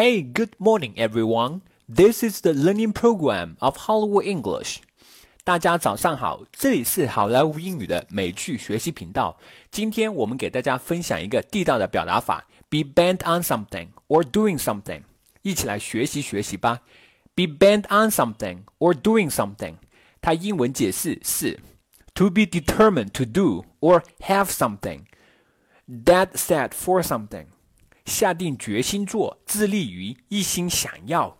Hey, good morning, everyone. This is the learning program of Hollywood English. 大家早上好，这里是好莱坞英语的美剧学习频道。今天我们给大家分享一个地道的表达法 ，be bent on something or doing something. 一起来学习学习吧。Be bent on something or doing something. 它英文解释是 to be determined to do or have something. Dead set for something. 下定决心做，致力于，一心想要。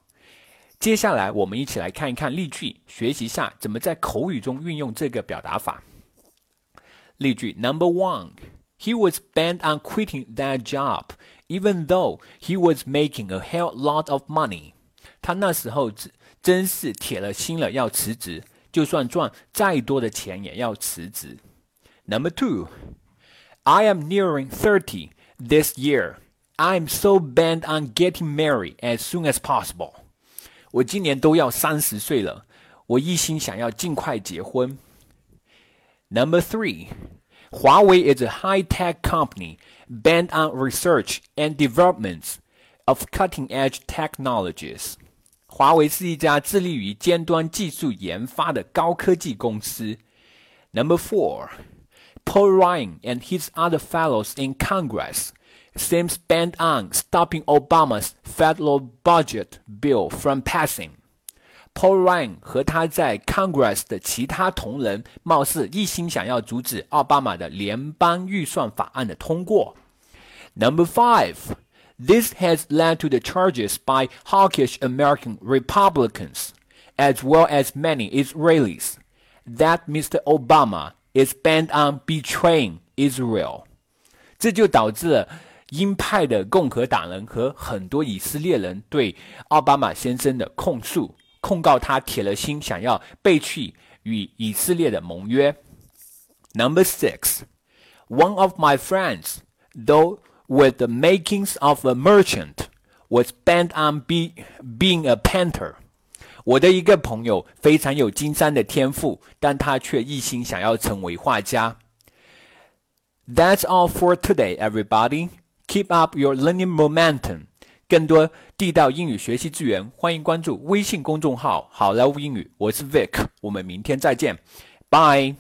接下来，我们一起来看一看例句，学习一下怎么在口语中运用这个表达法。例句 Number one, he was bent on quitting that job, even though he was making a hell lot of money. 他那时候真是铁了心了，要辞职，就算赚再多的钱也要辞职。Number two, I am nearing 30 this year.I'm so bent on getting married as soon as possible. 我今年都要30岁了，我一心想要尽快结婚。Number three, Huawei is a high-tech company bent on research and developments of cutting-edge technologies. 华为是一家致力于尖端技术研发的高科技公司。Number four, Paul Ryan and his other fellows in Congress.Seems bent on stopping Obama's federal budget bill from passing. Paul Ryan 和他在 Congress 的其他同仁貌似一心想要阻止奥巴马的联邦预算法案的通过。Number five, this has led to the charges by hawkish American Republicans, as well as many Israelis, that Mr. Obama is bent on betraying Israel. 这就导致了鹰派的共和党人和很多以色列人对奥巴马先生的控诉，控告他铁了心想要背弃与以色列的盟约。Number six, one of my friends, though with the makings of a merchant, was bent on being a painter. 我的一个朋友非常有经商的天赋，但他却一心想要成为画家。That's all for today, everybody.Keep up your learning momentum. 更多地道英语学习资源，欢迎关注微信公众号好莱坞英语。我是 Vic， 我们明天再见， Bye.